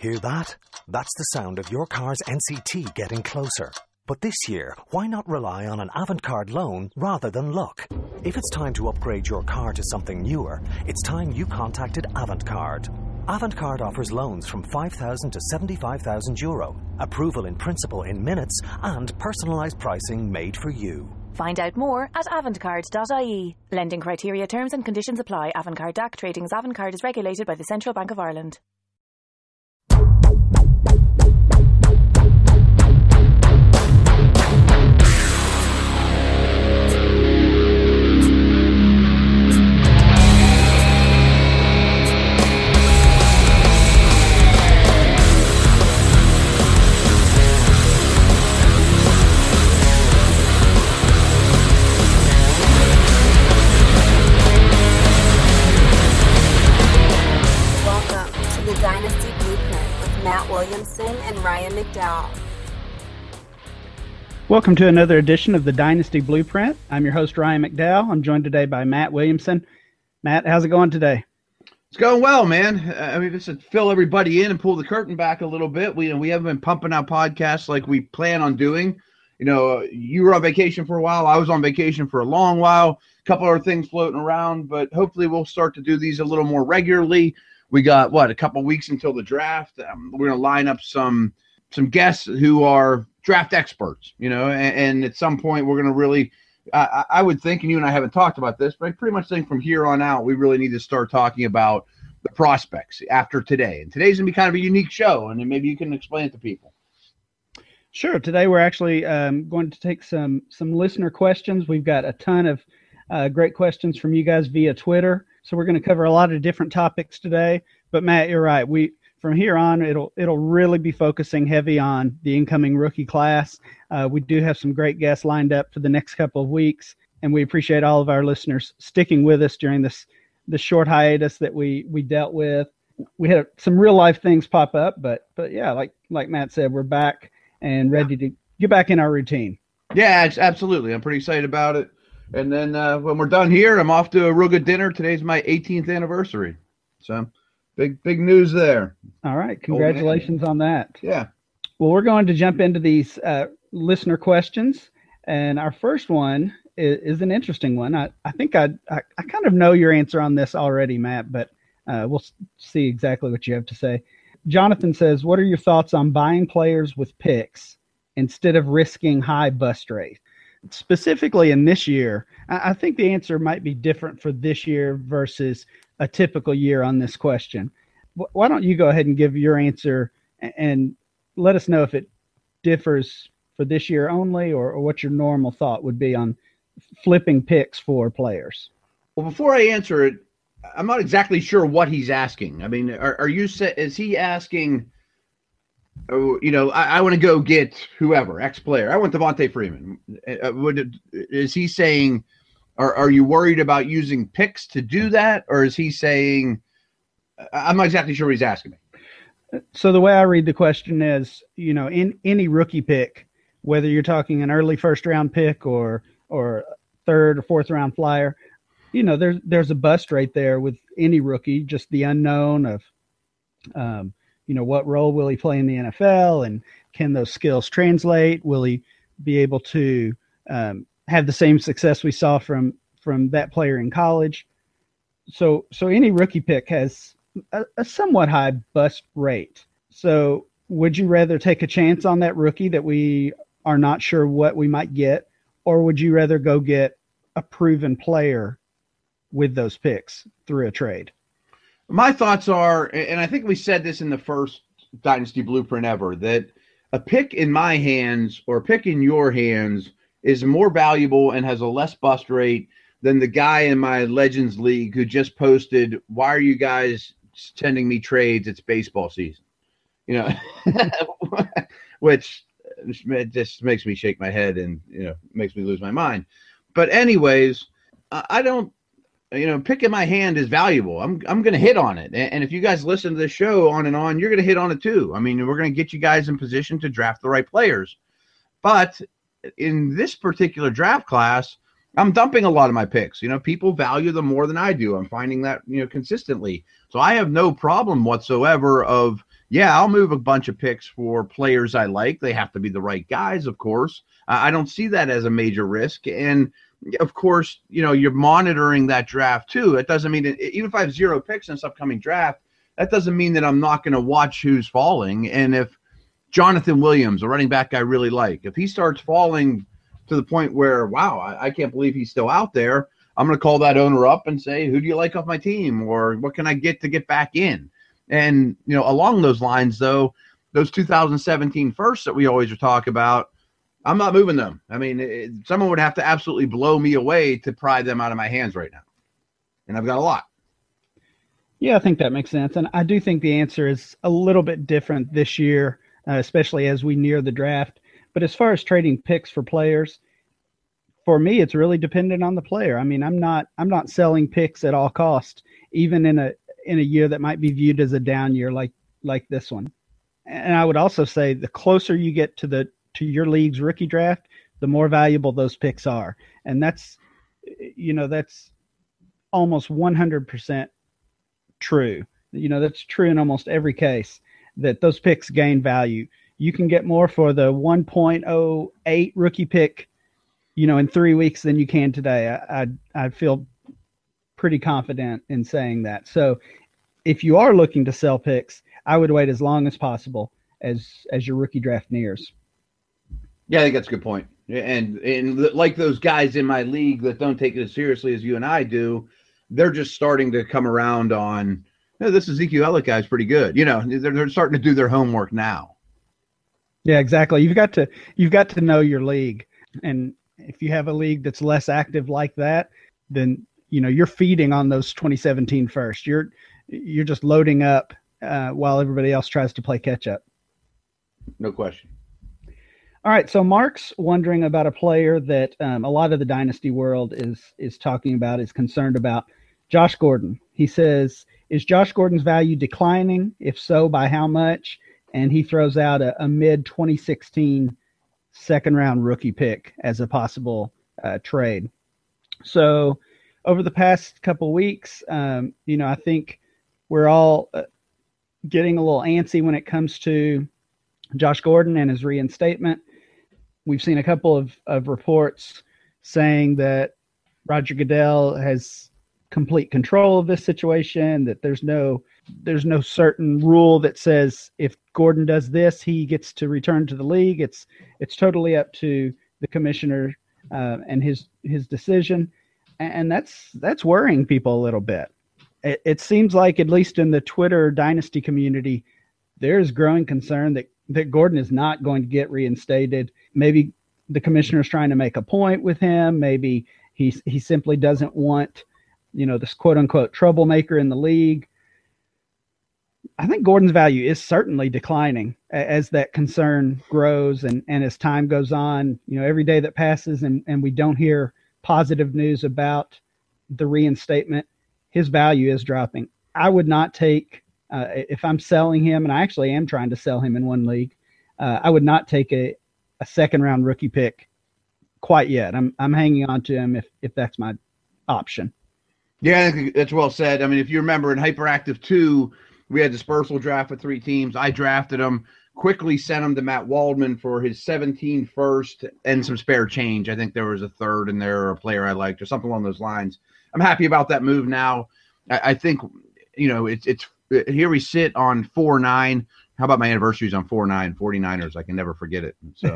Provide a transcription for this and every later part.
Hear that? That's the sound of your car's NCT getting closer. But this year, why not rely on an Avantcard loan rather than luck? If it's time to upgrade your car to something newer, it's time you contacted Avantcard. Avantcard offers loans from €5,000 to €75,000, approval in principle in minutes, and personalised pricing made for you. Find out more at avantcard.ie. Lending criteria, terms and conditions apply. Avantcard DAC Tradings. Avantcard is regulated by the Central Bank of Ireland. Welcome to another edition of the Dynasty Blueprint. I'm your host, Ryan McDowell. I'm joined today by Matt Williamson. Matt, how's it going today? It's going well, man. I mean, just to fill everybody in and pull the curtain back a little bit, we haven't been pumping out podcasts like we plan on doing. You know, you were on vacation for a while. I was on vacation for a long while. A couple other things floating around, but hopefully we'll start to do these a little more regularly. We got, a couple weeks until the draft. We're going to line up some guests who are draft experts, you know, and at some point we're going to really, I would think, and you and I haven't talked about this, but I pretty much think from here on out, we really need to start talking about the prospects after today. And today's going to be kind of a unique show, and then maybe you can explain it to people. Sure. Today we're actually going to take some listener questions. We've got a ton of great questions from you guys via Twitter. So we're going to cover a lot of different topics today. But Matt, you're right. From here on, it'll really be focusing heavy on the incoming rookie class. We do have some great guests lined up for the next couple of weeks, and we appreciate all of our listeners sticking with us during this short hiatus that we dealt with. We had some real life things pop up, but yeah, like Matt said, we're back and ready to get back in our routine. Yeah, absolutely. I'm pretty excited about it. And then when we're done here, I'm off to a real good dinner. Today's my 18th anniversary, so. Big news there. All right. Congratulations on that. Yeah. Well, we're going to jump into these listener questions. And our first one is an interesting one. I think I kind of know your answer on this already, Matt, but we'll see exactly what you have to say. Jonathan says, what are your thoughts on buying players with picks instead of risking high bust rates? Specifically in this year, I think the answer might be different for this year versus a typical year on this question. Why don't you go ahead and give your answer and let us know if it differs for this year only or what your normal thought would be on flipping picks for players? Well, before I answer it, I'm not exactly sure what he's asking. I mean, is he asking, you know, I want to go get whoever, X-player. I want Devontae Freeman. Is he saying, Are you worried about using picks to do that? Or is he saying, I'm not exactly sure what he's asking me. So the way I read the question is, you know, in any rookie pick, whether you're talking an early first round pick or third or fourth round flyer, you know, there's a bust right there with any rookie, just the unknown of, you know, what role will he play in the NFL and can those skills translate? Will he be able to, have the same success we saw from that player in college. So any rookie pick has a somewhat high bust rate. So would you rather take a chance on that rookie that we are not sure what we might get, or would you rather go get a proven player with those picks through a trade? My thoughts are, and I think we said this in the first Dynasty Blueprint ever, that a pick in my hands or a pick in your hands is more valuable and has a less bust rate than the guy in my Legends League who just posted, why are you guys sending me trades? It's baseball season, you know, which just makes me shake my head and, you know, makes me lose my mind. But anyways, I don't, you know, picking my hand is valuable. I'm going to hit on it. And if you guys listen to this show on and on, you're going to hit on it too. I mean, we're going to get you guys in position to draft the right players, but in this particular draft class, I'm dumping a lot of my picks. You know, people value them more than I do. I'm finding that, you know, consistently. So I have no problem whatsoever of yeah, I'll move a bunch of picks for players I like. They have to be the right guys, of course. I don't see that as a major risk. And, of course, you know, you're monitoring that draft too. It doesn't mean – even if I have zero picks in this upcoming draft, that doesn't mean that I'm not going to watch who's falling. And if Jonathan Williams, a running back I really like, if he starts falling to the point where, wow, I can't believe he's still out there, I'm going to call that owner up and say, who do you like off my team, or what can I get to get back in? And, you know, along those lines, though, those 2017 firsts that we always talk about, I'm not moving them. I mean, someone would have to absolutely blow me away to pry them out of my hands right now. And I've got a lot. Yeah, I think that makes sense. And I do think the answer is a little bit different this year, especially as we near the draft. But as far as trading picks for players, for me, it's really dependent on the player. I mean, I'm not selling picks at all costs, even in a year that might be viewed as a down year like this one. And I would also say the closer you get to your league's rookie draft, the more valuable those picks are. And that's almost 100% true. You know, that's true in almost every case that those picks gain value. You can get more for the 1.08 rookie pick, you know, in 3 weeks than you can today. I feel pretty confident in saying that. So if you are looking to sell picks, I would wait as long as possible as your rookie draft nears. Yeah, I think that's a good point. And like those guys in my league that don't take it as seriously as you and I do, they're just starting to come around on, oh, this Ezekiel Elliott guy's pretty good. You know, they're starting to do their homework now. Yeah, exactly. You've got to know your league. And if you have a league that's less active like that, then, you know, you're feeding on those 2017 first. You're just loading up while everybody else tries to play catch up. No question. All right, so Mark's wondering about a player that a lot of the dynasty world is talking about, is concerned about, Josh Gordon. He says, is Josh Gordon's value declining? If so, by how much? And he throws out a mid-2016 second-round rookie pick as a possible trade. So over the past couple weeks, you know, I think we're all getting a little antsy when it comes to Josh Gordon and his reinstatement. We've seen a couple of reports saying that Roger Goodell has complete control of this situation, that there's no certain rule that says if Gordon does this, he gets to return to the league. It's totally up to the commissioner and his decision. And that's worrying people a little bit. It seems like, at least in the Twitter dynasty community, there's growing concern that Gordon is not going to get reinstated. Maybe the commissioner's trying to make a point with him. Maybe he simply doesn't want, you know, this quote unquote troublemaker in the league. I think Gordon's value is certainly declining as that concern grows and as time goes on. You know, every day that passes and we don't hear positive news about the reinstatement, his value is dropping. I would not take, if I'm selling him, and I actually am trying to sell him in one league, I would not take a second-round rookie pick quite yet. I'm hanging on to him if that's my option. Yeah, I think that's well said. I mean, if you remember in Hyperactive Two, we had dispersal draft with three teams. I drafted him, quickly sent him to Matt Waldman for his 17 first and some spare change. I think there was a third in there, or a player I liked, or something along those lines. I'm happy about that move now. I think, you know, it's here we sit on 4-9. How about my anniversaries on 4-9? 49ers, I can never forget it. So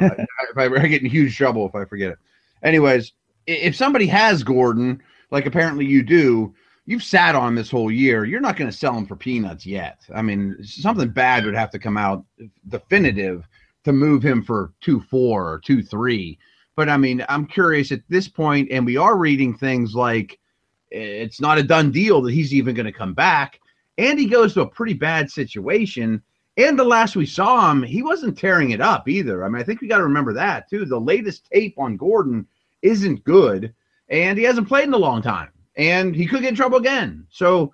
I get in huge trouble if I forget it. Anyways, if somebody has Gordon, like apparently you do, you've sat on him this whole year. You're not going to sell him for peanuts yet. I mean, something bad would have to come out definitive to move him for 2-4 or 2-3. But, I mean, I'm curious at this point, and we are reading things like it's not a done deal that he's even going to come back. And he goes to a pretty bad situation. And the last we saw him, he wasn't tearing it up either. I mean, I think we got to remember that, too. The latest tape on Gordon isn't good, and he hasn't played in a long time, and he could get in trouble again. So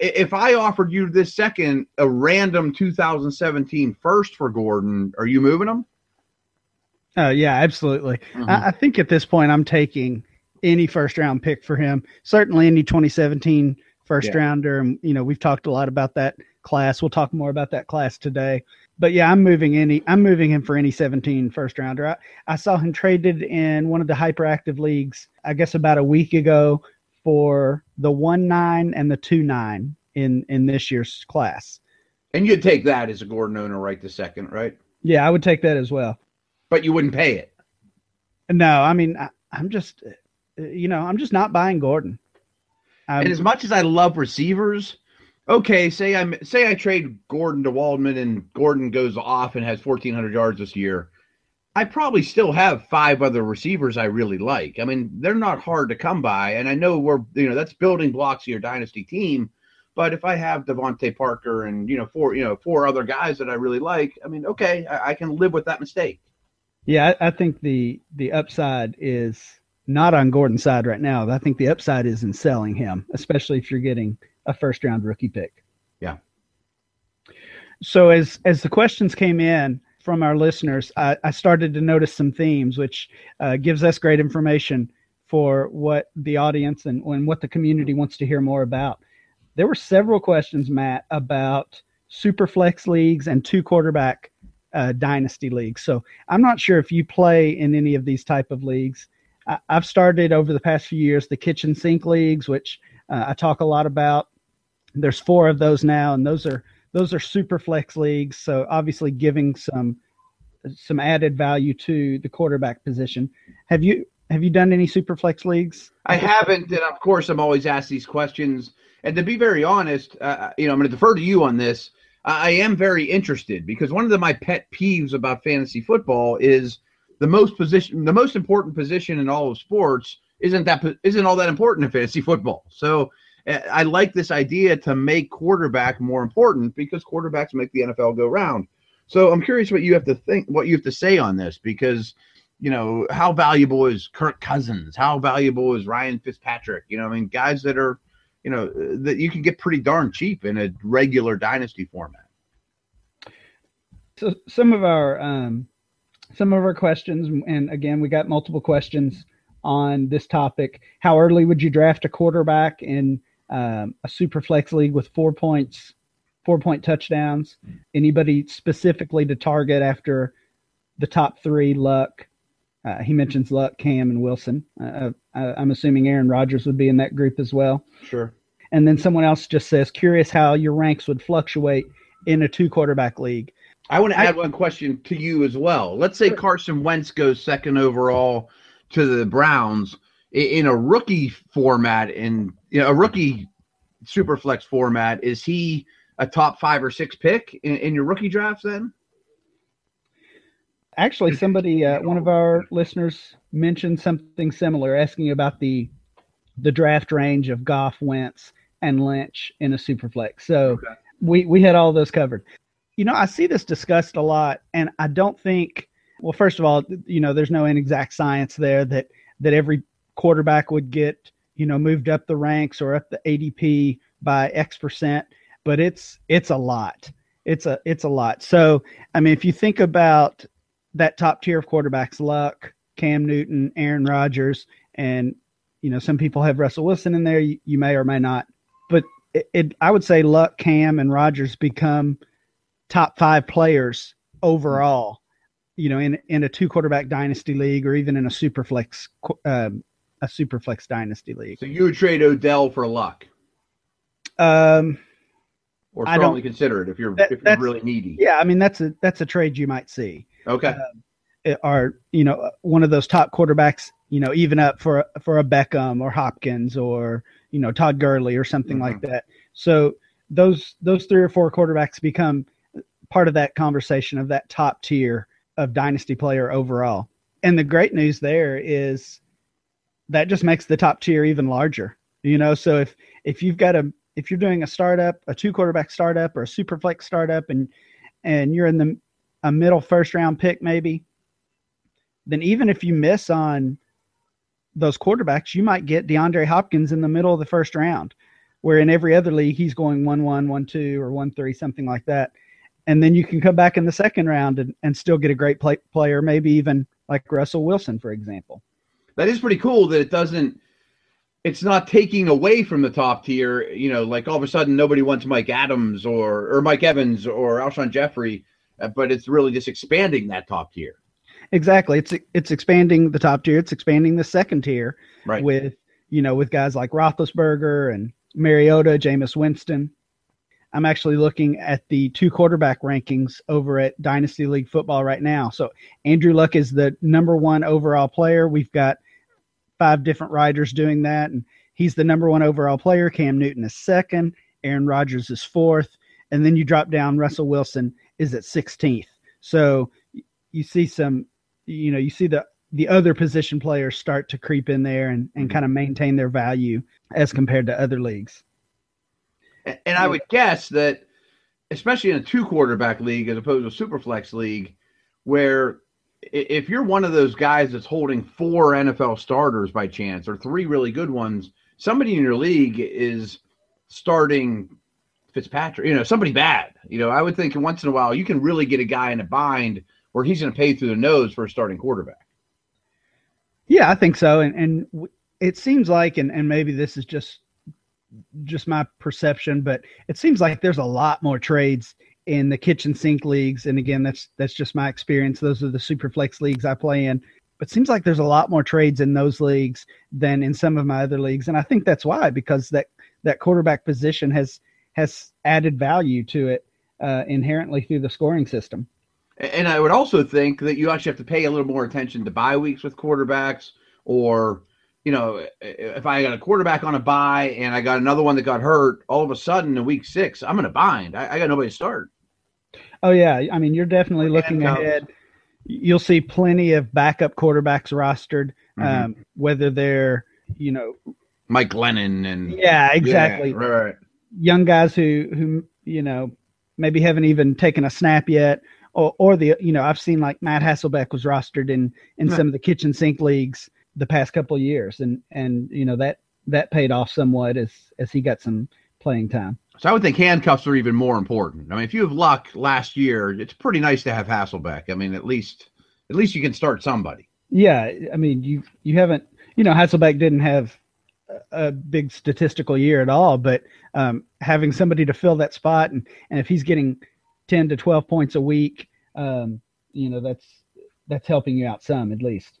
if I offered you this second, a random 2017 first for Gordon, are you moving him? Oh, yeah, absolutely. Mm-hmm. I think at this point I'm taking any first-round pick for him, certainly any 2017 first rounder. And, you know, we've talked a lot about that class. We'll talk more about that class today. But yeah, I'm moving him for any 17 first rounder. I saw him traded in one of the hyperactive leagues, I guess about a week ago, for the 1-9 and the 2-9 in this year's class. And you'd take that as a Gordon owner right this second, right? Yeah, I would take that as well. But you wouldn't pay it. No, I mean, I'm just not buying Gordon. And as much as I love receivers, okay, say I trade Gordon to Waldman and Gordon goes off and has 1,400 yards this year, I probably still have five other receivers I really like. I mean, they're not hard to come by, and I know that's building blocks of your dynasty team. But if I have Devontae Parker and four other guys that I really like, I mean, okay, I can live with that mistake. Yeah, I think the upside is not on Gordon's side right now. I think the upside is in selling him, especially if you're getting a first-round rookie pick. Yeah. So as the questions came in from our listeners, I started to notice some themes, which gives us great information for what the audience and what the community wants to hear more about. There were several questions, Matt, about super flex leagues and two quarterback dynasty leagues. So I'm not sure if you play in any of these type of leagues. I've started over the past few years the kitchen sink leagues, which I talk a lot about. There's four of those now, and those are super flex leagues, so obviously giving some added value to the quarterback position. Have you done any super flex leagues? I haven't, and of course I'm always asked these questions. And to be very honest, I'm going to defer to you on this. I am very interested because one of my pet peeves about fantasy football is the most important position in all of sports isn't all that important in fantasy football. So I like this idea to make quarterback more important because quarterbacks make the NFL go round. So I'm curious what you have to say on this, because, you know, how valuable is Kirk Cousins? How valuable is Ryan Fitzpatrick? You know, I mean, guys that are, you know, that you can get pretty darn cheap in a regular dynasty format. So some of our questions, and again, we got multiple questions on this topic. How early would you draft a quarterback in a super flex league with 4 points, 4-point touchdowns? Anybody specifically to target after the top three, Luck? He mentions Luck, Cam, and Wilson. I'm assuming Aaron Rodgers would be in that group as well. Sure. And then someone else just says, curious how your ranks would fluctuate in a two-quarterback league. I want to add one question to you as well. Let's say Carson Wentz goes second overall to the Browns in a rookie format, a rookie super flex format. Is he a top 5 or 6 pick in your rookie drafts then? Actually, somebody, one of our listeners mentioned something similar, asking about the draft range of Goff, Wentz, and Lynch in a superflex. So okay. We had all those covered. You know, I see this discussed a lot, and I don't think – well, first of all, you know, there's no inexact science there that every quarterback would get, you know, moved up the ranks or up the ADP by X%, but it's a lot. It's a lot. So, I mean, if you think about that top tier of quarterbacks, Luck, Cam Newton, Aaron Rodgers, and, you know, some people have Russell Wilson in there. You may or may not. But I would say Luck, Cam, and Rodgers become top 5 players overall, you know, in a two-quarterback dynasty league or even in a superflex dynasty league. So you would trade Odell for Luck? Or strongly consider it if you're really needy. Yeah, I mean, that's a trade you might see. Okay. Or, you know, one of those top quarterbacks, you know, even up for a Beckham or Hopkins or, you know, Todd Gurley or something like that. So those 3 or 4 quarterbacks become part of that conversation of that top tier of dynasty player overall. And the great news there is that just makes the top tier even larger. You know, so if you're doing a startup, a two quarterback startup or a super flex startup, and you're in a middle first round pick maybe, then even if you miss on those quarterbacks, you might get DeAndre Hopkins in the middle of the first round, where in every other league he's going 1-1, 1-2, or 1-3, something like that. And then you can come back in the second round and still get a great player, maybe even like Russell Wilson, for example. That is pretty cool that it doesn't it's not taking away from the top tier. You know, like all of a sudden nobody wants Mike Adams or Mike Evans or Alshon Jeffrey, but it's really just expanding that top tier. Exactly. It's expanding the top tier. It's expanding the second tier, right, with, you know, with guys like Roethlisberger and Mariota, Jameis Winston. I'm actually looking at the two quarterback rankings over at Dynasty League Football right now. So Andrew Luck is the number one overall player. We've got five different riders doing that, and he's the number one overall player. Cam Newton is second. Aaron Rodgers is fourth. And then you drop down, Russell Wilson is at 16th. So you see some, you know, you see the other position players start to creep in there and kind of maintain their value as compared to other leagues. And I would guess that, especially in a two-quarterback league as opposed to a super flex league, where if you're one of those guys that's holding four NFL starters by chance or three really good ones, somebody in your league is starting Fitzpatrick, you know, somebody bad. You know, I would think once in a while you can really get a guy in a bind where he's going to pay through the nose for a starting quarterback. Yeah, I think so. And it seems like, and maybe this is just my perception, but it seems like there's a lot more trades in the kitchen sink leagues. And again, that's just my experience. Those are the super flex leagues I play in, but it seems like there's a lot more trades in those leagues than in some of my other leagues. And I think that's why, because that quarterback position has added value to it inherently through the scoring system. And I would also think that you actually have to pay a little more attention to bye weeks with quarterbacks, or, you know, if I got a quarterback on a bye and I got another one that got hurt, all of a sudden in week six, I'm in a bind. I got nobody to start. Oh, yeah. I mean, you're definitely looking ahead. You'll see plenty of backup quarterbacks rostered, whether they're, you know, Mike Glennon and. Yeah, exactly. Yeah, right. Young guys who, you know, maybe haven't even taken a snap yet. Or the, you know, I've seen like Matt Hasselbeck was rostered in some of the kitchen sink leagues the past couple of years. And, you know, that paid off somewhat as he got some playing time. So I would think handcuffs are even more important. I mean, if you have Luck last year, it's pretty nice to have Hasselbeck. I mean, at least you can start somebody. Yeah. I mean, you haven't, you know, Hasselbeck didn't have a big statistical year at all, but having somebody to fill that spot. And if he's getting 10 to 12 points a week, you know, that's helping you out some, at least.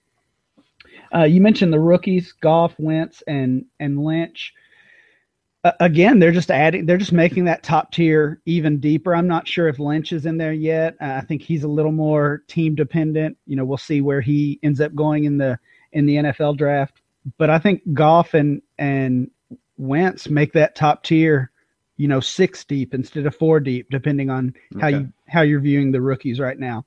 You mentioned the rookies, Goff, Wentz, and Lynch. Again, they're just making that top tier even deeper. I'm not sure if Lynch is in there yet. I think he's a little more team dependent. You know, we'll see where he ends up going in the NFL draft. But I think Goff and Wentz make that top tier, you know, 6 deep instead of 4 deep, depending on how you're viewing the rookies right now.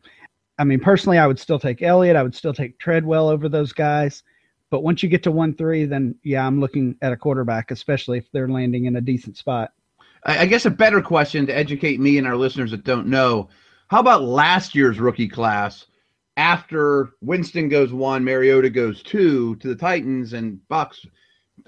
I mean, personally, I would still take Elliott. I would still take Treadwell over those guys. But once you get to 1-3, then, yeah, I'm looking at a quarterback, especially if they're landing in a decent spot. I guess a better question to educate me and our listeners that don't know, how about last year's rookie class after Winston goes 1, Mariota goes 2 to the Titans and Bucks?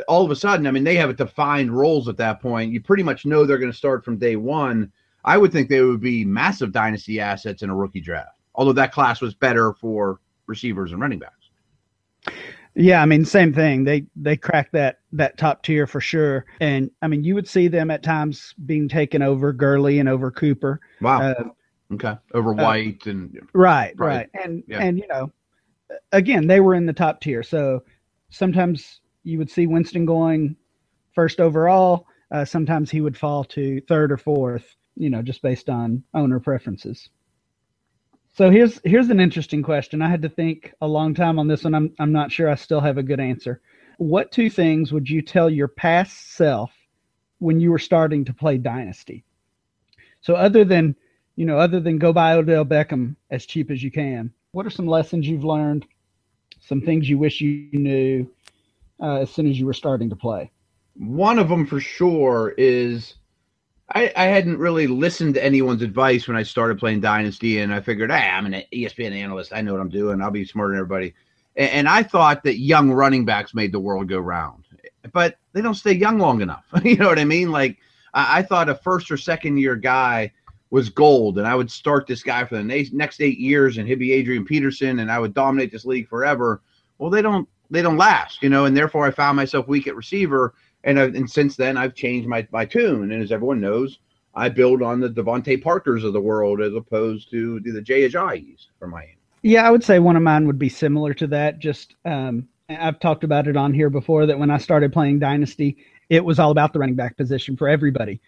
All of a sudden, I mean, they have defined roles at that point. You pretty much know they're going to start from day one. I would think they would be massive dynasty assets in a rookie draft, although that class was better for receivers and running backs. Yeah, I mean, same thing. They cracked that top tier for sure. And, I mean, you would see them at times being taken over Gurley and over Cooper. Wow. Okay. Over White and – Right. And, you know, again, they were in the top tier. So sometimes you would see Winston going first overall. Sometimes he would fall to third or fourth, you know, just based on owner preferences. So here's an interesting question. I had to think a long time on this one. I'm not sure I still have a good answer. What two things would you tell your past self when you were starting to play Dynasty? So other than go buy Odell Beckham as cheap as you can, what are some lessons you've learned, some things you wish you knew as soon as you were starting to play? One of them for sure is I hadn't really listened to anyone's advice when I started playing Dynasty, and I figured, hey, I'm an ESPN analyst. I know what I'm doing. I'll be smarter than everybody. And I thought that young running backs made the world go round, but they don't stay young long enough. You know what I mean? Like, I thought a first or second year guy was gold, and I would start this guy for the next 8 years, and he'd be Adrian Peterson, and I would dominate this league forever. Well, they don't they don't last, you know, and therefore I found myself weak at receiver. And since then I've changed my tune. And as everyone knows, I build on the Devontae Parkers of the world as opposed to the Jais from Miami. Yeah, I would say one of mine would be similar to that. Just I've talked about it on here before that when I started playing Dynasty, it was all about the running back position for everybody.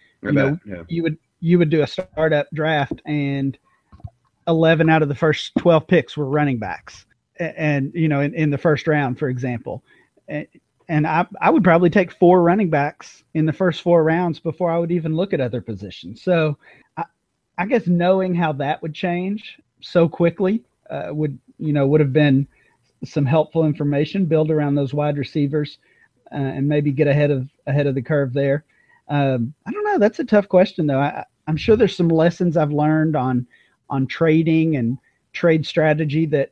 You would do a startup draft and 11 out of the first 12 picks were running backs. And you know, in the first round, for example, and I would probably take 4 running backs in the first 4 rounds before I would even look at other positions. So I guess knowing how that would change so quickly would have been some helpful information. Build around those wide receivers and maybe get ahead of the curve there. I don't know. That's a tough question though. I'm sure there's some lessons I've learned on trading and trade strategy that,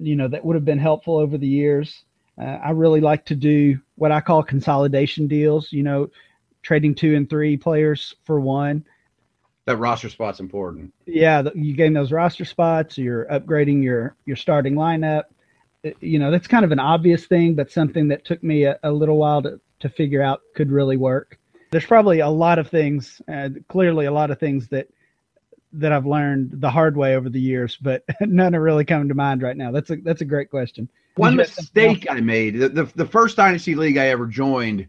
you know, that would have been helpful over the years. I really like to do what I call consolidation deals, you know, trading 2 and 3 players for one. That roster spot's important. Yeah, you gain those roster spots, you're upgrading your starting lineup. You know, that's kind of an obvious thing, but something that took me a little while to figure out could really work. There's probably a lot of things, clearly a lot of things that I've learned the hard way over the years, but none are really coming to mind right now. That's a great question. One mistake I made, the first Dynasty League I ever joined,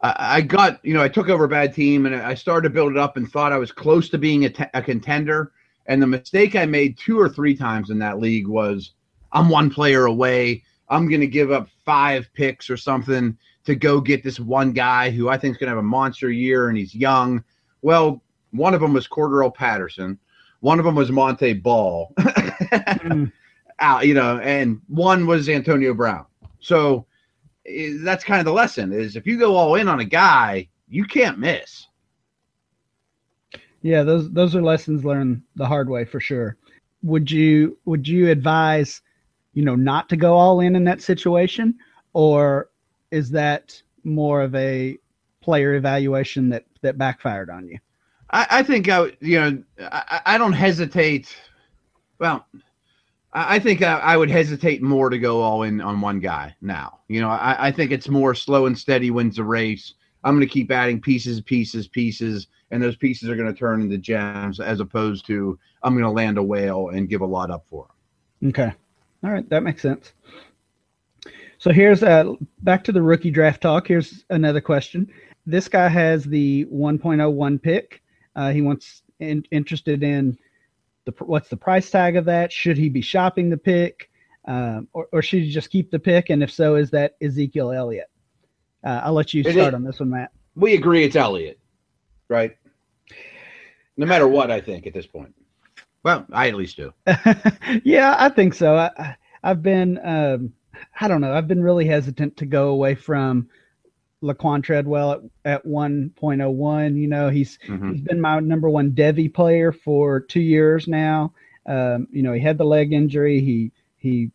I took over a bad team and I started to build it up and thought I was close to being a contender. And the mistake I made 2 or 3 times in that league was I'm 1 player away. I'm going to give up 5 picks or something to go get this one guy who I think is going to have a monster year and he's young. Well, one of them was Cordarrelle Patterson. One of them was Monte Ball, and one was Antonio Brown. So that's kind of the lesson is if you go all in on a guy, you can't miss. Yeah, those are lessons learned the hard way for sure. Would you advise, you know, not to go all in that situation, or is that more of a player evaluation that backfired on you? I would hesitate more to go all in on one guy now. You know, I think it's more slow and steady wins the race. I'm going to keep adding pieces, and those pieces are going to turn into gems as opposed to I'm going to land a whale and give a lot up for them. Okay. All right. That makes sense. So here's back to the rookie draft talk. Here's another question. This guy has the 1.01 pick. He wants interested in what's the price tag of that? Should he be shopping the pick, or should he just keep the pick? And if so, is that Ezekiel Elliott? I'll let you start on this one, Matt. We agree it's Elliott, right? No matter what, I think at this point. Well, I at least do. Yeah, I think so. I've been, I don't know. I've been really hesitant to go away from Laquon Treadwell at 1.01. You know, he's been my number 1 Devy player for 2 years now. You know, he had the leg injury. He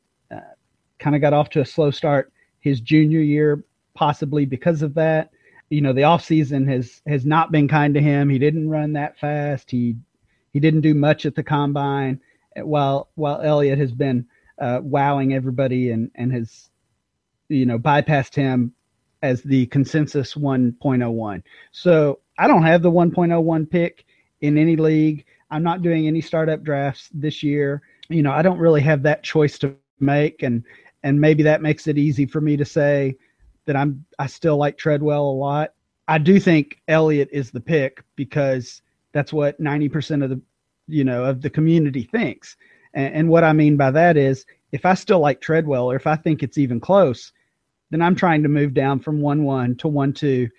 kind of got off to a slow start his junior year, possibly because of that. You know, the offseason has not been kind to him. He didn't run that fast. He didn't do much at the combine. While Elliott has been wowing everybody and has, you know, bypassed him as the consensus 1.01. So I don't have the 1.01 pick in any league. I'm not doing any startup drafts this year. You know, I don't really have that choice to make. And maybe that makes it easy for me to say that I still like Treadwell a lot. I do think Elliott is the pick because that's what 90% of the community thinks. And what I mean by that is if I still like Treadwell, or if I think it's even close, then I'm trying to move down from 1.1 to 1.2,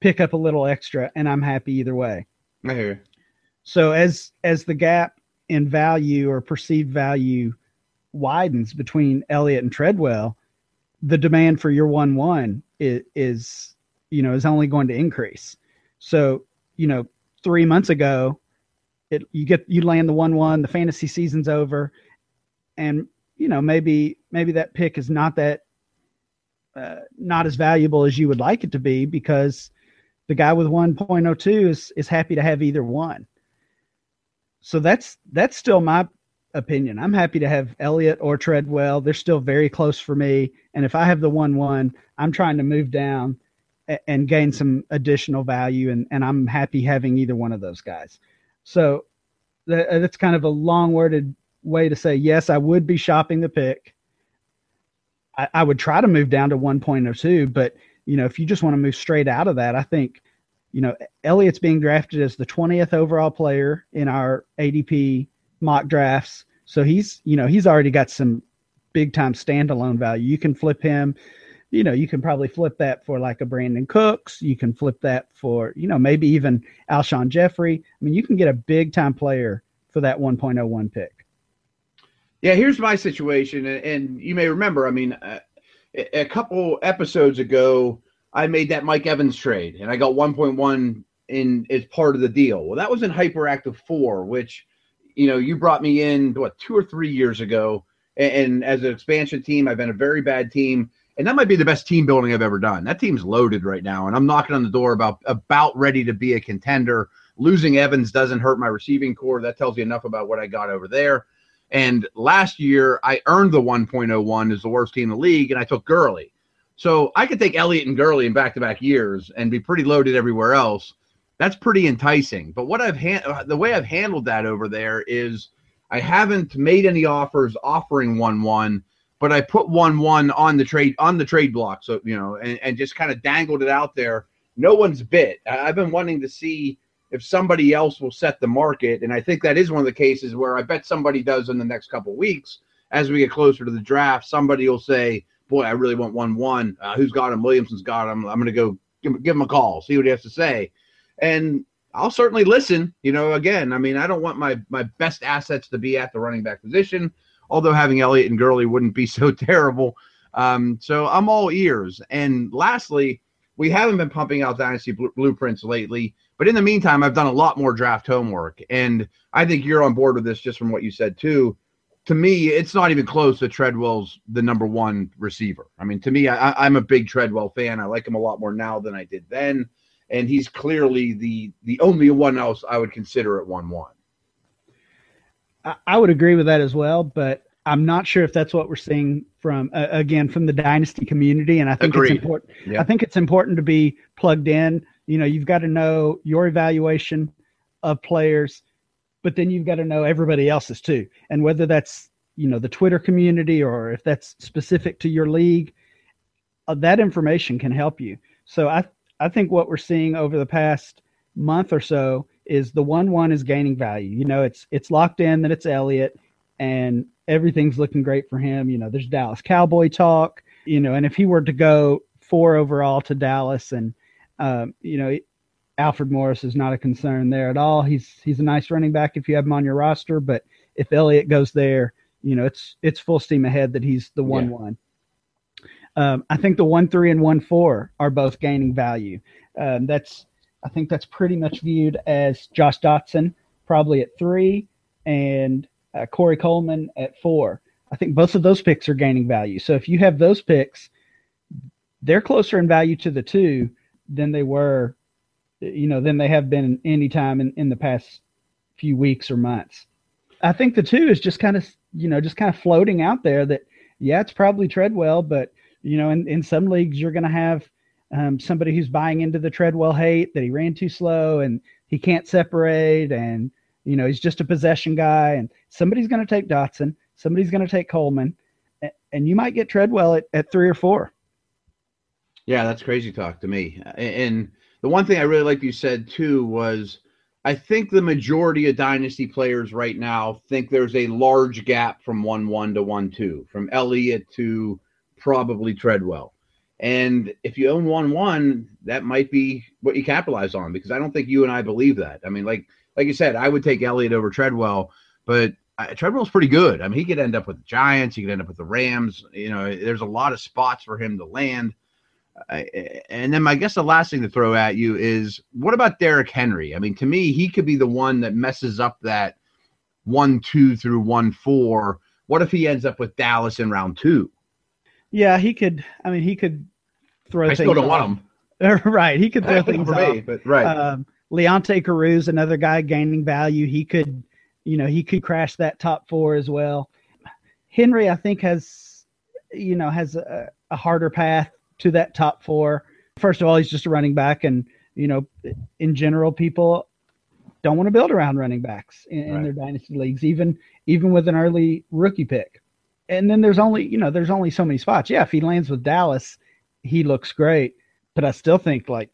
pick up a little extra, and I'm happy either way. I hear you. So as the gap in value or perceived value widens between Elliott and Treadwell, the demand for your 1.1 is only going to increase. So, you know, 3 months ago, you land the 1.1, the fantasy season's over, and you know maybe that pick is not that. Not as valuable as you would like it to be because the guy with 1.02 is happy to have either one. So that's still my opinion. I'm happy to have Elliott or Treadwell. They're still very close for me. And if I have the 1-1, I'm trying to move down and gain some additional value. And I'm happy having either one of those guys. So that's kind of a long-worded way to say, yes, I would be shopping the pick. I would try to move down to 1.02, but you know, if you just want to move straight out of that, I think, you know, Elliott's being drafted as the 20th overall player in our ADP mock drafts. So he's already got some big time standalone value. You can flip him, you know, you can probably flip that for like a Brandon Cooks. You can flip that for, you know, maybe even Alshon Jeffrey. I mean, you can get a big time player for that 1.01 pick. Yeah. Here's my situation. And you may remember, I mean, a couple episodes ago, I made that Mike Evans trade, and I got 1.1 in as part of the deal. Well, that was in Hyperactive 4, which, you know, you brought me in, 2 or 3 years ago, and as an expansion team, I've been a very bad team, and that might be the best team building I've ever done. That team's loaded right now, and I'm knocking on the door about ready to be a contender. Losing Evans doesn't hurt my receiving core. That tells you enough about what I got over there. And last year, I earned the 1.01 as the worst team in the league, and I took Gurley. So I could take Elliott and Gurley in back-to-back years and be pretty loaded everywhere else. That's pretty enticing. But what the way I've handled that over there is I haven't made any offers offering 1-1, but I put 1-1 on the trade block, so you know, and just kind of dangled it out there. No one's bit. I've been wanting to see if somebody else will set the market. And I think that is one of the cases where I bet somebody does in the next couple of weeks. As we get closer to the draft, somebody will say, boy, I really want 1-1. Who's got him? Williamson's got him. I'm going to go give him a call, see what he has to say. And I'll certainly listen. You know, again, I mean, I don't want my best assets to be at the running back position, although having Elliott and Gurley wouldn't be so terrible. So I'm all ears. And lastly, we haven't been pumping out Dynasty Blueprints lately, but in the meantime, I've done a lot more draft homework, and I think you're on board with this just from what you said, too. To me, it's not even close that Treadwell's the number one receiver. I mean, to me, I'm a big Treadwell fan. I like him a lot more now than I did then, and he's clearly the only one else I would consider at 1-1. I would agree with that as well, but I'm not sure if that's what we're seeing from the Dynasty community, and I think Agreed. It's important. Yeah. I think it's important to be plugged in. You know, you've got to know your evaluation of players, but then you've got to know everybody else's too. And whether that's, you know, the Twitter community or if that's specific to your league, that information can help you. So I think what we're seeing over the past month or so is the 1-1 is gaining value. You know, it's locked in that it's Elliott, and everything's looking great for him. You know, there's Dallas Cowboy talk, you know, and if he were to go 4 overall to Dallas, and, you know, Alfred Morris is not a concern there at all. He's a nice running back if you have him on your roster, but if Elliott goes there, you know, it's full steam ahead that he's the 1-1. I think the 1-3 and 1-4 are both gaining value. I think that's pretty much viewed as Josh Doctson probably at 3 and Corey Coleman at 4. I think both of those picks are gaining value. So if you have those picks, they're closer in value to the 2 than they were, you know, than they have been any time in the past few weeks or months. I think the 2 is just kind of, you know, floating out there that, yeah, it's probably Treadwell, but, you know, in some leagues you're going to have somebody who's buying into the Treadwell hate that he ran too slow and he can't separate, and, you know, he's just a possession guy, and somebody's going to take Dotson, somebody's going to take Coleman, and you might get Treadwell at 3 or 4. Yeah, that's crazy talk to me. And the one thing I really liked you said, too, was I think the majority of Dynasty players right now think there's a large gap from 1-1 to 1-2, from Elliott to probably Treadwell. And if you own 1-1, that might be what you capitalize on, because I don't think you and I believe that. I mean, like you said, I would take Elliott over Treadwell, but Treadwell's pretty good. I mean, he could end up with the Giants. He could end up with the Rams. You know, there's a lot of spots for him to land. And then I guess the last thing to throw at you is, what about Derrick Henry? I mean, to me, he could be the one that messes up that 1-2 through 1-4. What if he ends up with Dallas in round 2? Yeah, he could. I mean, he could throw things off. I still don't want him. Right. He could throw things off. Leonte Carew's another guy gaining value. He could you know, he could crash that top four as well. Henry, I think, has a harder path to that top four. First of all, he's just a running back, and, you know, in general, people don't want to build around running backs in their dynasty leagues, even with an early rookie pick. And then there's only so many spots. Yeah, if he lands with Dallas, he looks great, but I still think like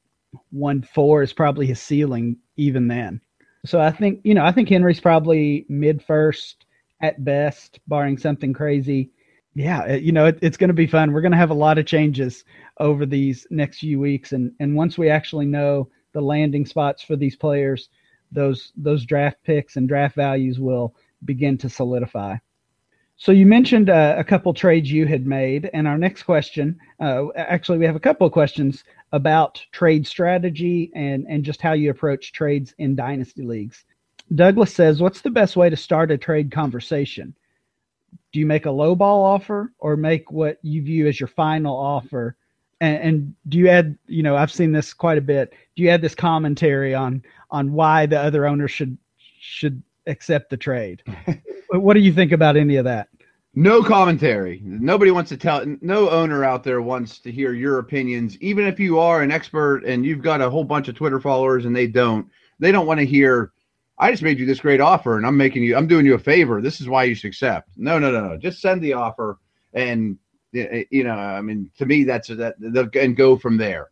1-4 is probably his ceiling even then. So I think Henry's probably mid first at best, barring something crazy. Yeah, it's going to be fun. We're going to have a lot of changes over these next few weeks, and once we actually know the landing spots for these players, those draft picks and draft values will begin to solidify. So you mentioned a couple trades you had made, and our next question, actually we have a couple of questions about trade strategy and just how you approach trades in dynasty leagues. Douglas says, what's the best way to start a trade conversation? Do you make a low ball offer or make what you view as your final offer? And do you add, you know, I've seen this quite a bit. Do you add this commentary on why the other owner should accept the trade? What do you think about any of that? No commentary. Nobody wants to tell. No owner out there wants to hear your opinions. Even if you are an expert and you've got a whole bunch of Twitter followers and they don't want to hear, I just made you this great offer and I'm doing you a favor. This is why you should accept. No. Just send the offer and, you know, I mean, to me, that's that, and go from there.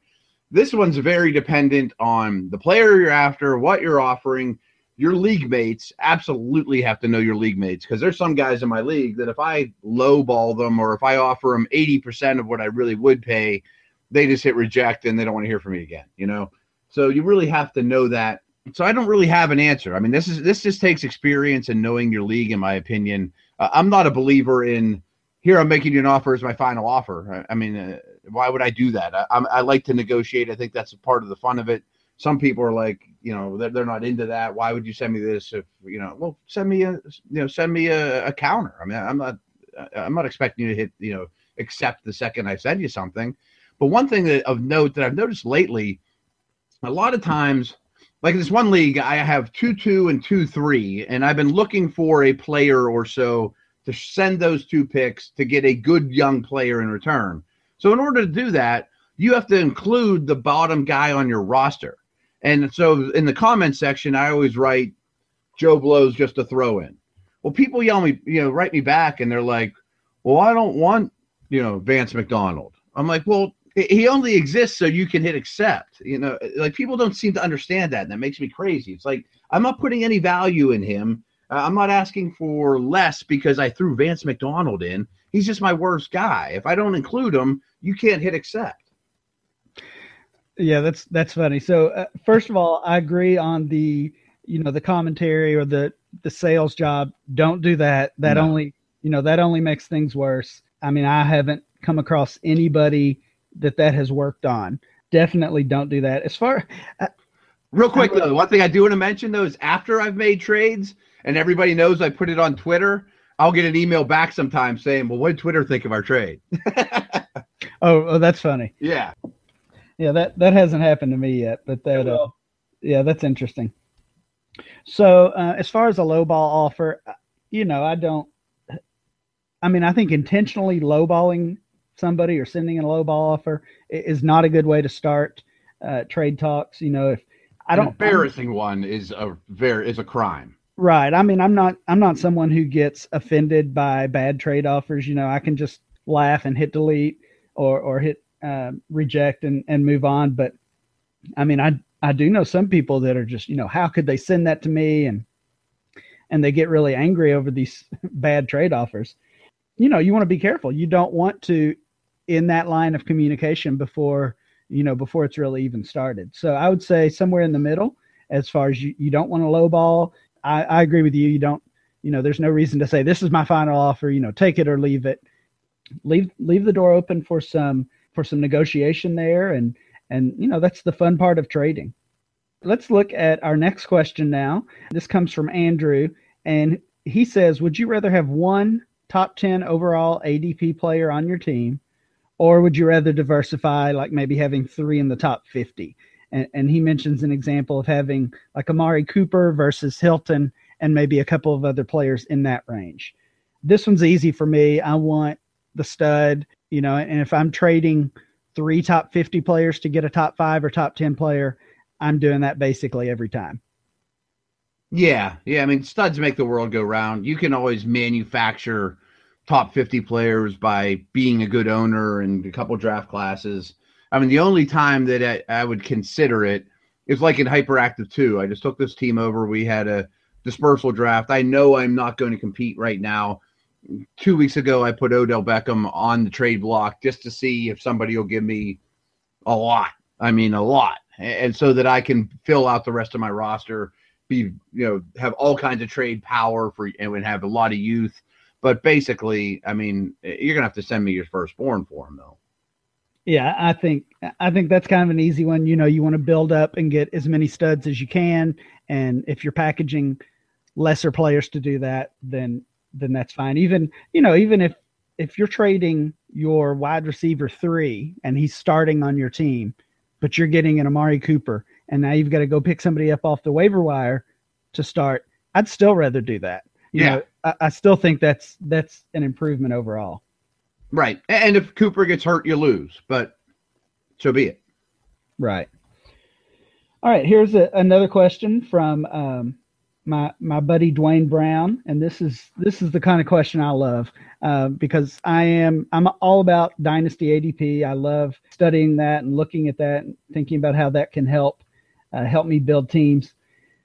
This one's very dependent on the player you're after, what you're offering. Your league mates absolutely have to know your league mates, because there's some guys in my league that if I lowball them or if I offer them 80% of what I really would pay, they just hit reject and they don't want to hear from me again, you know? So you really have to know that. So I don't really have an answer. I mean, this just takes experience and knowing your league, in my opinion. I'm not a believer in, here, I'm making you an offer as my final offer. I mean, why would I do that? I like to negotiate. I think that's a part of the fun of it. Some people are like, you know, they're not into that. Why would you send me this? If, you know, well, send me a counter. I mean, I'm not expecting you to hit, you know, accept the second I send you something. But one thing of note that I've noticed lately, a lot of times, like in this one league, I have 2-2 and 2-3, and I've been looking for a player or so to send those two picks to get a good young player in return. So in order to do that, you have to include the bottom guy on your roster. And so in the comment section, I always write Joe Blow's just a throw in. Well, people yell me, you know, write me back and they're like, well, I don't want, you know, Vance McDonald. I'm like, well, he only exists so you can hit accept, you know, like people don't seem to understand that. And that makes me crazy. It's like, I'm not putting any value in him. I'm not asking for less because I threw Vance McDonald in. He's just my worst guy. If I don't include him, you can't hit accept. Yeah, that's funny. So first of all, I agree on the, you know, the commentary or the sales job. Don't do that. That only makes things worse. I mean, I haven't come across anybody that has worked on. Definitely don't do that. As far real quick though, one thing I do want to mention though is after I've made trades and everybody knows I put it on Twitter, I'll get an email back sometime saying, "Well, what did Twitter think of our trade?" oh, that's funny. Yeah. Yeah, that hasn't happened to me yet, but that's interesting. So as far as a lowball offer, you know, I think intentionally lowballing somebody or sending in a lowball offer is not a good way to start trade talks. You know, an embarrassing one is a crime. Right. I mean, I'm not someone who gets offended by bad trade offers. You know, I can just laugh and hit delete or hit reject and move on. But I mean, I do know some people that are just, you know, how could they send that to me? And they get really angry over these bad trade offers. You know, you want to be careful. You don't want to in that line of communication before it's really even started. So I would say somewhere in the middle, as far as you don't want to lowball. I agree with you. You don't, you know, there's no reason to say, this is my final offer, you know, take it or leave it. Leave the door open for some negotiation there. And, you know, that's the fun part of trading. Let's look at our next question now. This comes from Andrew, and he says, would you rather have one top 10 overall ADP player on your team, or would you rather diversify, like maybe having three in the top 50? And he mentions an example of having like Amari Cooper versus Hilton and maybe a couple of other players in that range. This one's easy for me. I want the stud, you know, and if I'm trading three top 50 players to get a top 5 or top 10 player, I'm doing that basically every time. Yeah. I mean, studs make the world go round. You can always manufacture top 50 players by being a good owner and a couple draft classes. I mean, the only time that I would consider it is like in Hyperactive Two. I just took this team over. We had a dispersal draft. I know I'm not going to compete right now. 2 weeks ago, I put Odell Beckham on the trade block just to see if somebody will give me a lot. I mean, a lot. And so that I can fill out the rest of my roster, be, you know, have all kinds of trade power for, and would have a lot of youth. But basically, I mean, you're going to have to send me your firstborn for him, though. Yeah, I think that's kind of an easy one. You know, you want to build up and get as many studs as you can. And if you're packaging lesser players to do that, then that's fine. Even, you know, even if you're trading your wide receiver 3 and he's starting on your team, but you're getting an Amari Cooper and now you've got to go pick somebody up off the waiver wire to start, I'd still rather do that. You know, I still think that's an improvement overall. Right. And if Cooper gets hurt, you lose, but so be it. Right. All right. Here's another question from my buddy Dwayne Brown. And this is the kind of question I love because I'm all about Dynasty ADP. I love studying that and looking at that and thinking about how that can help me build teams.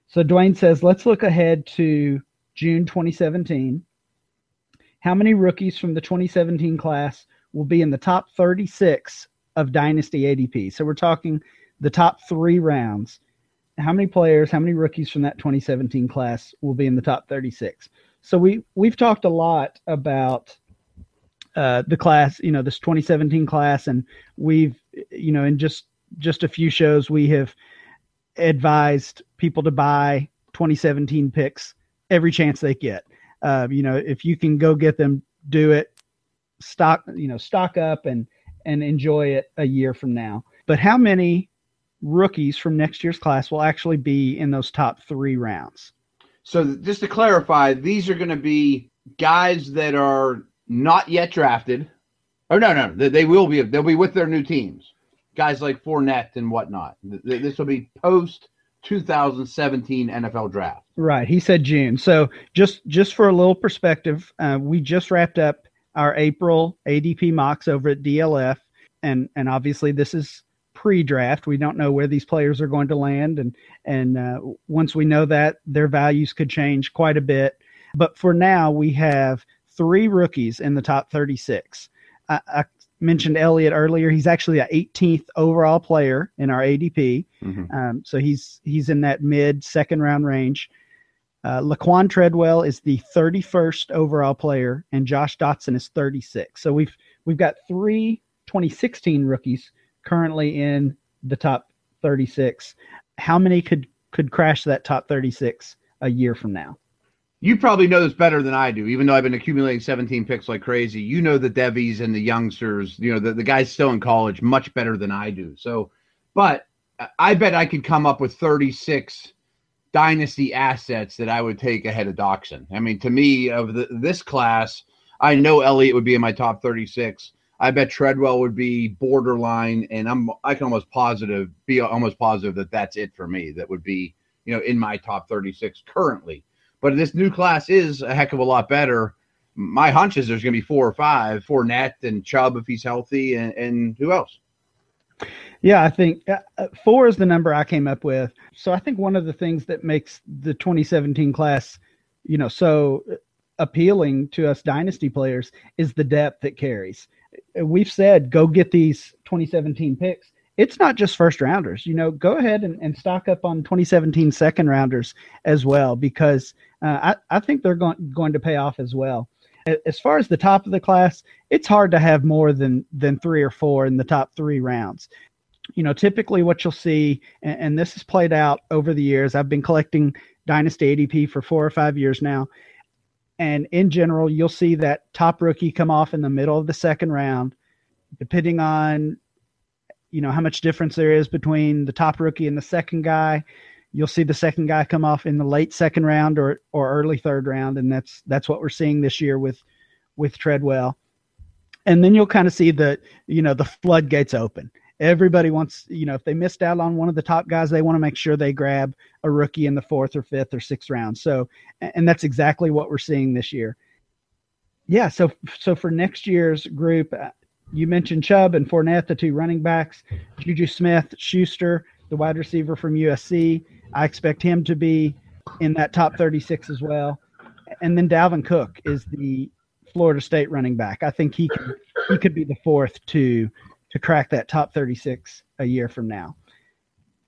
So Dwayne says, let's look ahead to June 2017. How many rookies from the 2017 class will be in the top 36 of Dynasty ADP? So we're talking the top 3 rounds. How many players, how many rookies from that 2017 class will be in the top 36? So we've talked a lot about the class, you know, this 2017 class, and we've, you know, in just a few shows, we have advised people to buy 2017 picks every chance they get. You know, if you can go get them, do it, stock up and enjoy it a year from now. But how many rookies from next year's class will actually be in those top 3 rounds? So just to clarify, these are going to be guys that are not yet drafted. Oh, no, they will be. They'll be with their new teams. Guys like Fournette and whatnot. This will be post 2017 NFL draft. Right. He said June. So just for a little perspective, we just wrapped up our April ADP mocks over at DLF. And obviously this is pre-draft. We don't know where these players are going to land. And once we know that, their values could change quite a bit. But for now, we have 3 rookies in the top 36. I mentioned Elliott earlier. He's actually an 18th overall player in our ADP. Mm-hmm. So he's in that mid second round range. Laquon Treadwell is the 31st overall player and Josh Doctson is 36. So we've got 3 2016 rookies currently in the top 36. How many could crash that top 36 a year from now? You probably know this better than I do, even though I've been accumulating 17 picks like crazy. You know the Devies and the youngsters, you know, the guys still in college much better than I do. So, but I bet I could come up with 36 dynasty assets that I would take ahead of Doctson. I mean, to me, of this class, I know Elliott would be in my top 36. I bet Treadwell would be borderline, and I can be almost positive that that's it for me. That would be, you know, in my top 36 currently. But this new class is a heck of a lot better. My hunch is there's going to be 4 or 5, Fournette and Chubb if he's healthy, and who else? Yeah, I think 4 is the number I came up with. So I think one of the things that makes the 2017 class, you know, so appealing to us dynasty players is the depth it carries. We've said go get these 2017 picks. It's not just first rounders, you know, go ahead and stock up on 2017 second rounders as well, because I think they're going to pay off as well. As far as the top of the class, it's hard to have more than 3 or 4 in the top 3 rounds. You know, typically what you'll see, and this has played out over the years, I've been collecting Dynasty ADP for 4 or 5 years now. And in general, you'll see that top rookie come off in the middle of the second round, depending on, you know, how much difference there is between the top rookie and the second guy. You'll see the second guy come off in the late second round or early third round, and that's what we're seeing this year with Treadwell. And then you'll kind of see the floodgates open. Everybody wants, if they missed out on one of the top guys, they want to make sure they grab a rookie in the fourth or fifth or sixth round. So, and that's exactly what we're seeing this year. Yeah. So for next year's group, you mentioned Chubb and Fournette, the two running backs, JuJu Smith-Schuster, the wide receiver from USC. I expect him to be in that top 36 as well. And then Dalvin Cook is the Florida State running back. I think he could be the fourth to crack that top 36 a year from now.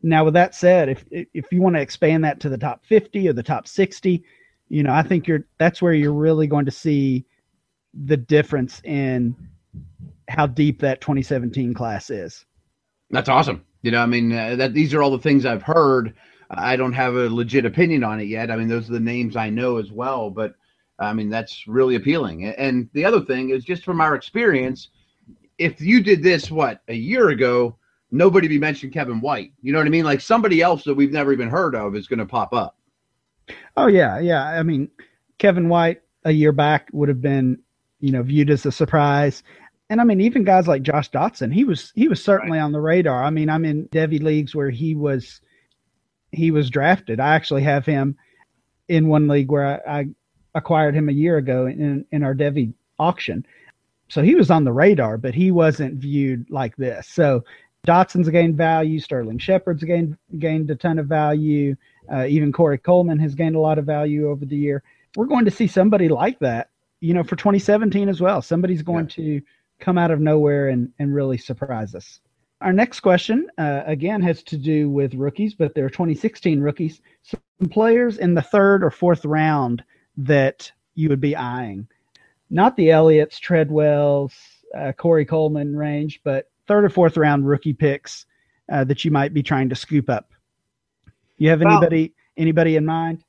Now, with that said, if you want to expand that to the top 50 or the top 60, I think that's where you're really going to see the difference in how deep that 2017 class is. That's awesome. These are all the things I've heard. I don't have a legit opinion on it yet. Those are the names I know as well, but that's really appealing. And the other thing is, just from our experience, if you did this, a year ago, nobody would be mentioning Kevin White. You know what I mean? Like, somebody else that we've never even heard of is going to pop up. Oh, yeah, yeah. Kevin White a year back would have been, viewed as a surprise. And, even guys like Josh Doctson, he was certainly on the radar. I'm in Devy leagues where he was drafted. I actually have him in one league where I acquired him a year ago in our Devy auction. So he was on the radar, but he wasn't viewed like this. So Dotson's gained value. Sterling Shepard's gained a ton of value. Even Corey Coleman has gained a lot of value over the year. We're going to see somebody like that, for 2017 as well. Somebody's going to come out of nowhere and really surprise us. Our next question, again, has to do with rookies, but they're 2016 rookies. Some players in the third or fourth round that you would be eyeing. Not the Elliott's, Treadwell's, Corey Coleman range, but third or fourth round rookie picks that you might be trying to scoop up. You have anybody in mind?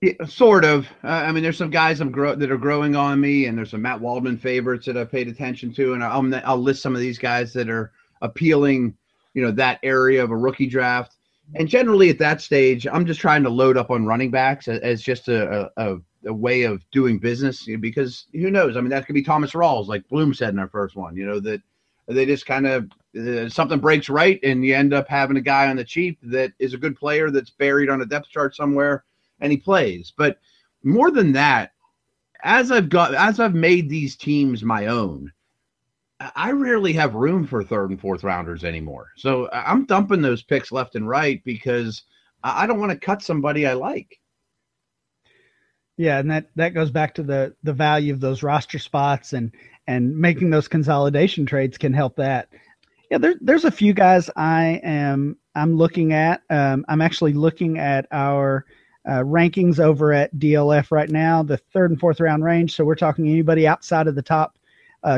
Yeah, sort of. There's some guys that are growing on me, and there's some Matt Waldman favorites that I've paid attention to, and I'll list some of these guys that are appealing, that area of a rookie draft. And generally at that stage, I'm just trying to load up on running backs as just a way of doing business, because who knows? That could be Thomas Rawls, like Bloom said in our first one, that they just kind of something breaks right, and you end up having a guy on the cheap that is a good player that's buried on a depth chart somewhere, and he plays. But more than that, as I've made these teams my own, I rarely have room for third and fourth rounders anymore. So I'm dumping those picks left and right because I don't want to cut somebody I like. Yeah, and that goes back to the value of those roster spots, and making those consolidation trades can help that. Yeah, there's a few guys I'm looking at. I'm actually looking at our rankings over at DLF right now, the third and fourth round range. So we're talking anybody outside of the top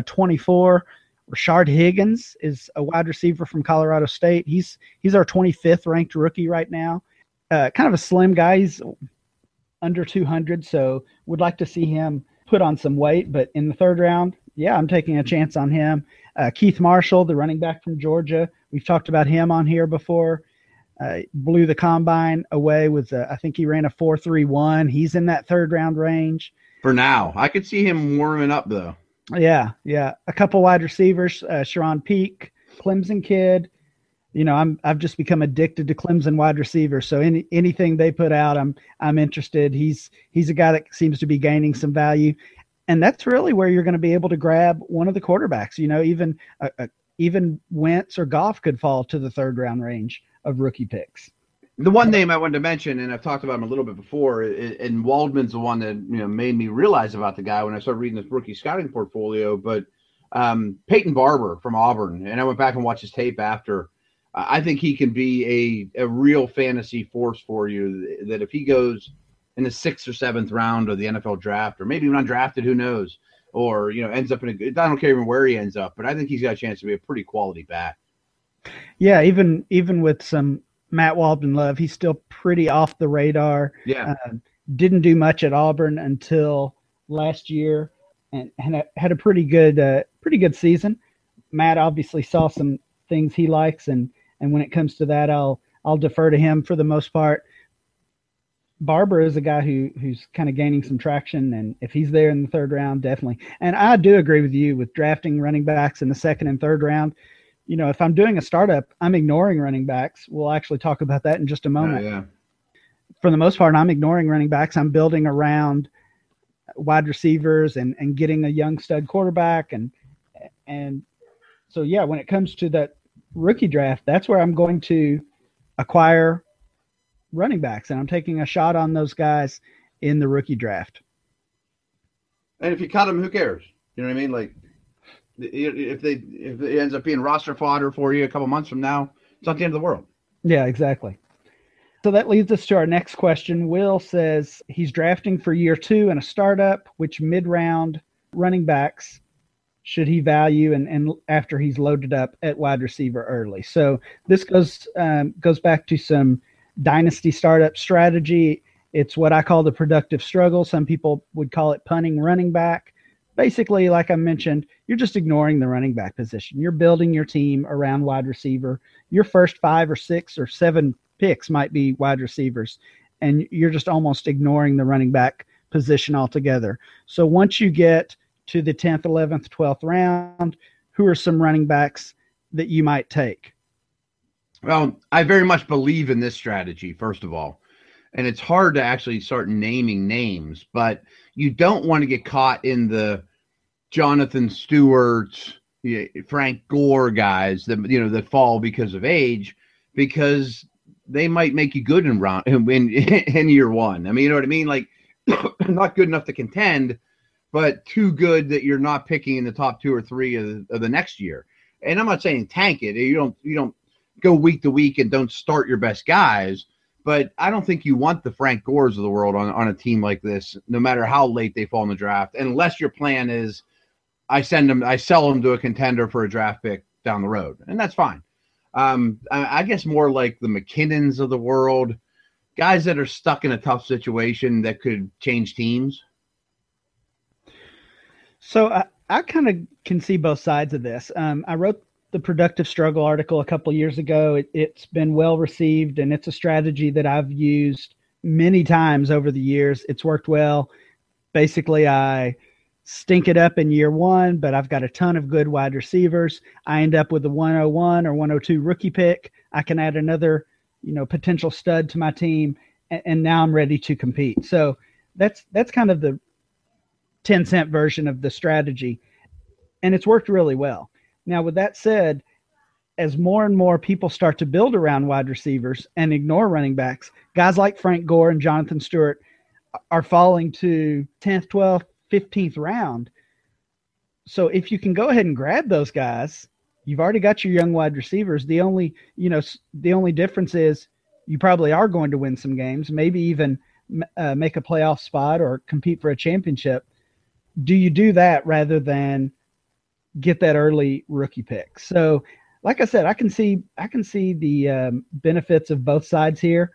24. Rashard Higgins is a wide receiver from Colorado State. He's our 25th ranked rookie right now. Kind of a slim guy. He's under 200, so would like to see him put on some weight. But in the third round, yeah, I'm taking a chance on him. Keith Marshall, the running back from Georgia, we've talked about him on here before. Blew the combine away with, I think he ran a 4.31. He's in that third round range. For now, I could see him warming up though. Yeah, yeah. A couple wide receivers, Sharon Peak, Clemson kid. I've just become addicted to Clemson wide receivers. So anything they put out, I'm interested. He's a guy that seems to be gaining some value, and that's really where you're going to be able to grab one of the quarterbacks. Even Wentz or Goff could fall to the third round range of rookie picks. The one name I wanted to mention, and I've talked about him a little bit before, and Waldman's the one that made me realize about the guy when I started reading this rookie scouting portfolio. But Peyton Barber from Auburn, and I went back and watched his tape after. I think he can be a real fantasy force for you, that if he goes in the sixth or seventh round of the NFL draft, or maybe even undrafted, who knows, or, ends up in a – I don't care even where he ends up, but I think he's got a chance to be a pretty quality back. Yeah, even with some Matt Waldman love, he's still pretty off the radar. Yeah. Didn't do much at Auburn until last year and had a pretty good season. Matt obviously saw some things he likes, and when it comes to that, I'll I'll defer to him for the most part. Barber is a guy who's kind of gaining some traction, and if he's there in the third round, definitely. And I do agree with you with drafting running backs in the second and third round. You know, if I'm doing a startup, I'm ignoring running backs. We'll actually talk about that in just a moment. Oh, yeah. For the most part, I'm ignoring running backs. I'm building around wide receivers and getting a young stud quarterback. And so, yeah, when it comes to that rookie draft, that's where I'm going to acquire running backs, and I'm taking a shot on those guys in the rookie draft. And if you cut them, who cares? You know what I mean? Like, if it ends up being roster fodder for you a couple months from now, it's not the end of the world. Yeah, exactly. So that leads us to our next question. Will says he's drafting for year two in a startup. Which mid-round running backs should he value and after he's loaded up at wide receiver early? So this goes back to some dynasty startup strategy. It's what I call the productive struggle. Some people would call it punting running back. Basically, like I mentioned, you're just ignoring the running back position. You're building your team around wide receiver. Your first 5 or 6 or 7 picks might be wide receivers, and you're just almost ignoring the running back position altogether. So once you get to the 10th, 11th, 12th round, who are some running backs that you might take? Well, I very much believe in this strategy, first of all, and it's hard to actually start naming names, but you don't want to get caught in the Jonathan Stewart, Frank Gore guys that, you know, that fall because of age, because they might make you good in year one. I mean, you know what I mean? Like, not good enough to contend, but too good that you're not picking in the top 2 or 3 of the next year. And I'm not saying tank it. You don't go week to week and don't start your best guys, but I don't think you want the Frank Gores of the world on a team like this, no matter how late they fall in the draft, unless your plan is I sell them to a contender for a draft pick down the road. And that's fine. I guess more like the McKinnons of the world, guys that are stuck in a tough situation that could change teams. So I kind of can see both sides of this. I wrote the Productive Struggle article a couple years ago. It's been well received, and it's a strategy that I've used many times over the years. It's worked well. Basically, I stink it up in year one, but I've got a ton of good wide receivers. I end up with a 101 or 102 rookie pick. I can add another, potential stud to my team, and now I'm ready to compete. So that's kind of the 10-cent version of the strategy, and it's worked really well. Now, with that said, as more and more people start to build around wide receivers and ignore running backs, guys like Frank Gore and Jonathan Stewart are falling to 10th, 12th, 15th round. So if you can go ahead and grab those guys, you've already got your young wide receivers. The only difference is you probably are going to win some games, maybe even make a playoff spot or compete for a championship. Do you do that rather than get that early rookie pick? So like I said, I can see the benefits of both sides here.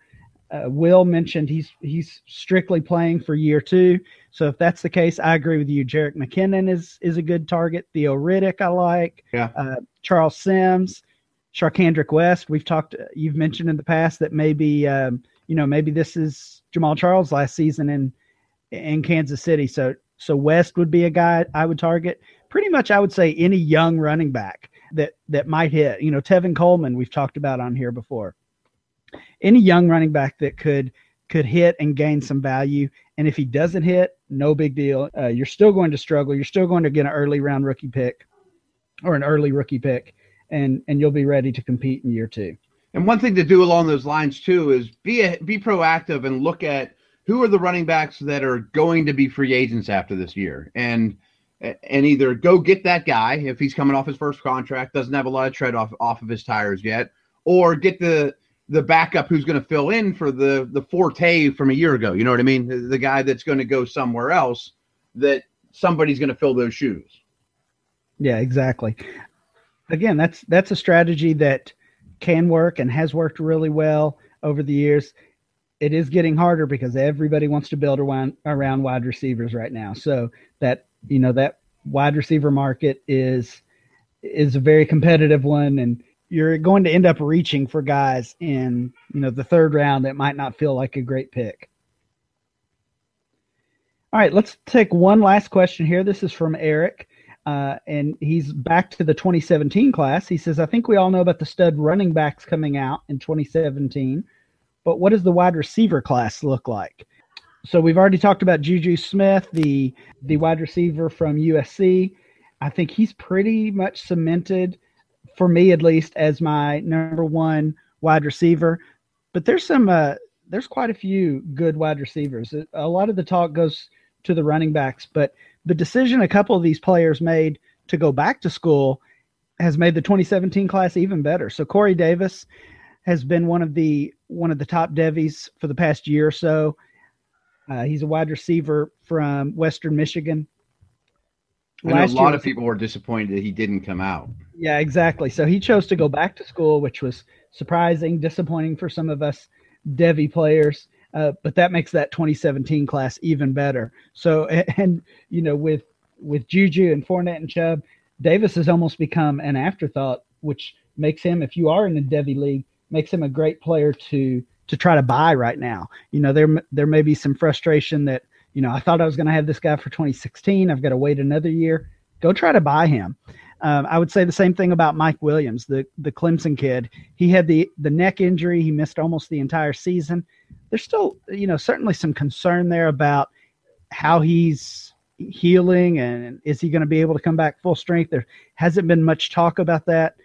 Will mentioned he's strictly playing for year two. So if that's the case, I agree with you. Jerick McKinnon is a good target. Theo Riddick I like. Yeah. Charles Sims, Sharkandrick West. You've mentioned in the past that maybe this is Jamal Charles' last season in Kansas City. So West would be a guy I would target. Pretty much I would say any young running back that might hit. Tevin Coleman we've talked about on here before. Any young running back that could hit and gain some value. And if he doesn't hit, no big deal. You're still going to struggle. You're still going to get an early round rookie pick or an early rookie pick, and you'll be ready to compete in year two. And one thing to do along those lines too is be proactive and look at who are the running backs that are going to be free agents after this year, and either go get that guy if he's coming off his first contract, doesn't have a lot of tread off of his tires yet, or get the backup who's going to fill in for the Forte from a year ago. You know what I mean? The guy that's going to go somewhere else that somebody's going to fill those shoes. Yeah, exactly. Again, that's a strategy that can work and has worked really well over the years. It is getting harder because everybody wants to build around wide receivers right now. So that, that wide receiver market is a very competitive one, and you're going to end up reaching for guys in, you know, the third round that might not feel like a great pick. All right, let's take one last question here. This is from Eric, and he's back to the 2017 class. He says, I think we all know about the stud running backs coming out in 2017, but what does the wide receiver class look like? So we've already talked about JuJu Smith, the wide receiver from USC. I think he's pretty much cemented, for me at least, as my number one wide receiver. But there's quite a few good wide receivers. A lot of the talk goes to the running backs, but the decision a couple of these players made to go back to school has made the 2017 class even better. So Corey Davis has been one of the top devies for the past year or so. He's a wide receiver from Western Michigan. I know a lot of people were disappointed that he didn't come out. Yeah, exactly. So he chose to go back to school, which was surprising, disappointing for some of us Devy players. But that makes that 2017 class even better. So, and you know, with JuJu and Fournette and Chubb, Davis has almost become an afterthought, which makes him, if you are in a Devy league, makes him a great player to try to buy right now. You know, there may be some frustration that, you know, I thought I was going to have this guy for 2016. I've got to wait another year. Go try to buy him. I would say the same thing about Mike Williams, the Clemson kid. He had the neck injury. He missed almost the entire season. There's still, you know, certainly some concern there about how he's healing and is he going to be able to come back full strength? There hasn't been much talk about that,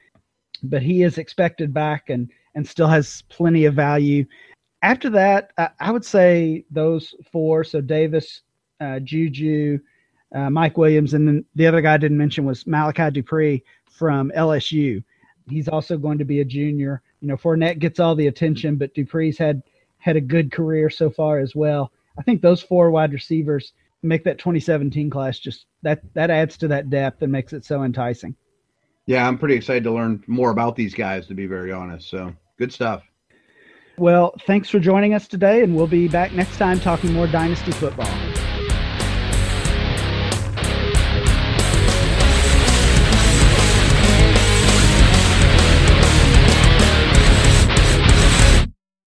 but he is expected back and still has plenty of value. After that, I would say those four, so Davis, JuJu, Mike Williams, and then the other guy I didn't mention was Malachi Dupree from LSU. He's also going to be a junior. You know, Fournette gets all the attention, but Dupree's had a good career so far as well. I think those four wide receivers make that 2017 class just that adds to that depth and makes it so enticing. Yeah, I'm pretty excited to learn more about these guys, to be very honest. So good stuff. Well, thanks for joining us today, and we'll be back next time talking more Dynasty football.